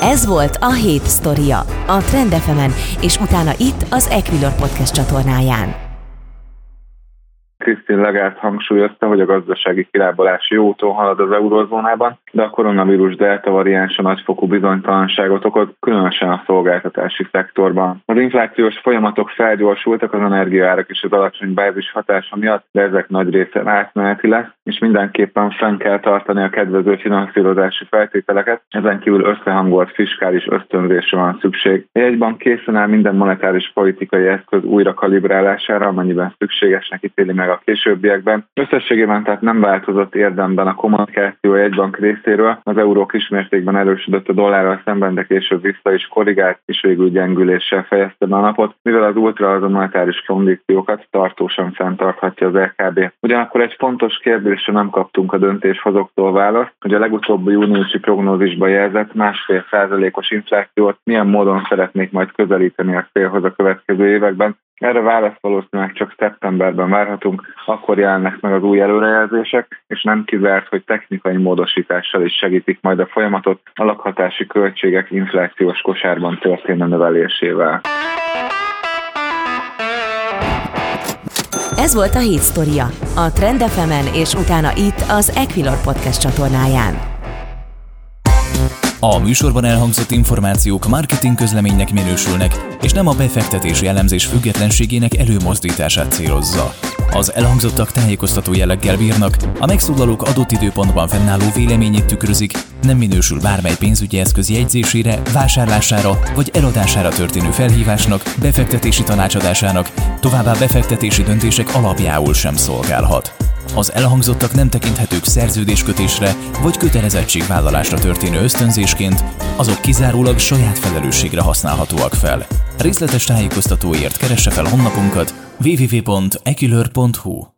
Ez volt a hét sztoria a Trend FM-en, és utána itt az Equilor podcast csatornáján. Christine Lagarde hangsúlyozta, hogy a gazdasági kilábalás jó úton halad az eurozónában, de a koronavírus delta variánsa nagyfokú bizonytalanságot okoz, különösen a szolgáltatási szektorban. Az inflációs folyamatok felgyorsultak az energiaárak és az alacsony bázis hatása miatt, de ezek nagy része átmeneti lesz, és mindenképpen fenn kell tartani a kedvező finanszírozási feltételeket, ezen kívül összehangolt fiskális ösztönzésre van szükség. A jegybank készen áll minden monetáris politikai eszköz újra kalibrálására, amennyiben szükségesnek ítéli meg a későbbiekben. Összességében tehát nem változott érdemben a kommunikáció a jegybank részéről, az euró kismértékben erősödött a dollárral szemben, de később vissza is korrigált, és végül gyengüléssel fejezte be a napot, mivel az ultramonetáris kondíciókat tartósan fenntarthatja az EKB. Ugyanakkor egy fontos kérdésre nem kaptunk a döntéshozóktól választ, hogy a legutóbbi júniusi prognózisba jelzett 1,5%-os inflációt milyen módon szeretnék majd közelíteni a célhoz a következő években. Erre választ valószínűleg csak szeptemberben várhatunk, akkor jelennek meg az új előrejelzések, és nem kizárt, hogy technikai módosítással is segítik majd a folyamatot a lakhatási költségek inflációs kosárban történő növelésével. Ez volt a hét sztoria a Trend FM-en, és utána itt az Equilor podcast csatornáján. A műsorban elhangzott információk marketing közleménynek minősülnek, és nem a befektetési elemzés függetlenségének előmozdítását célozza. Az elhangzottak tájékoztató jelleggel bírnak, a megszólalók adott időpontban fennálló véleményét tükrözik, nem minősül bármely pénzügyi eszköz jegyzésére, vásárlására vagy eladására történő felhívásnak, befektetési tanácsadásának, továbbá befektetési döntések alapjául sem szolgálhat. Az elhangzottak nem tekinthetők szerződéskötésre vagy kötelezettségvállalásra történő ösztönzésként, azok kizárólag saját felelősségre használhatóak fel. Részletes tájékoztatóért keresse fel honlapunkat www.equilor.hu.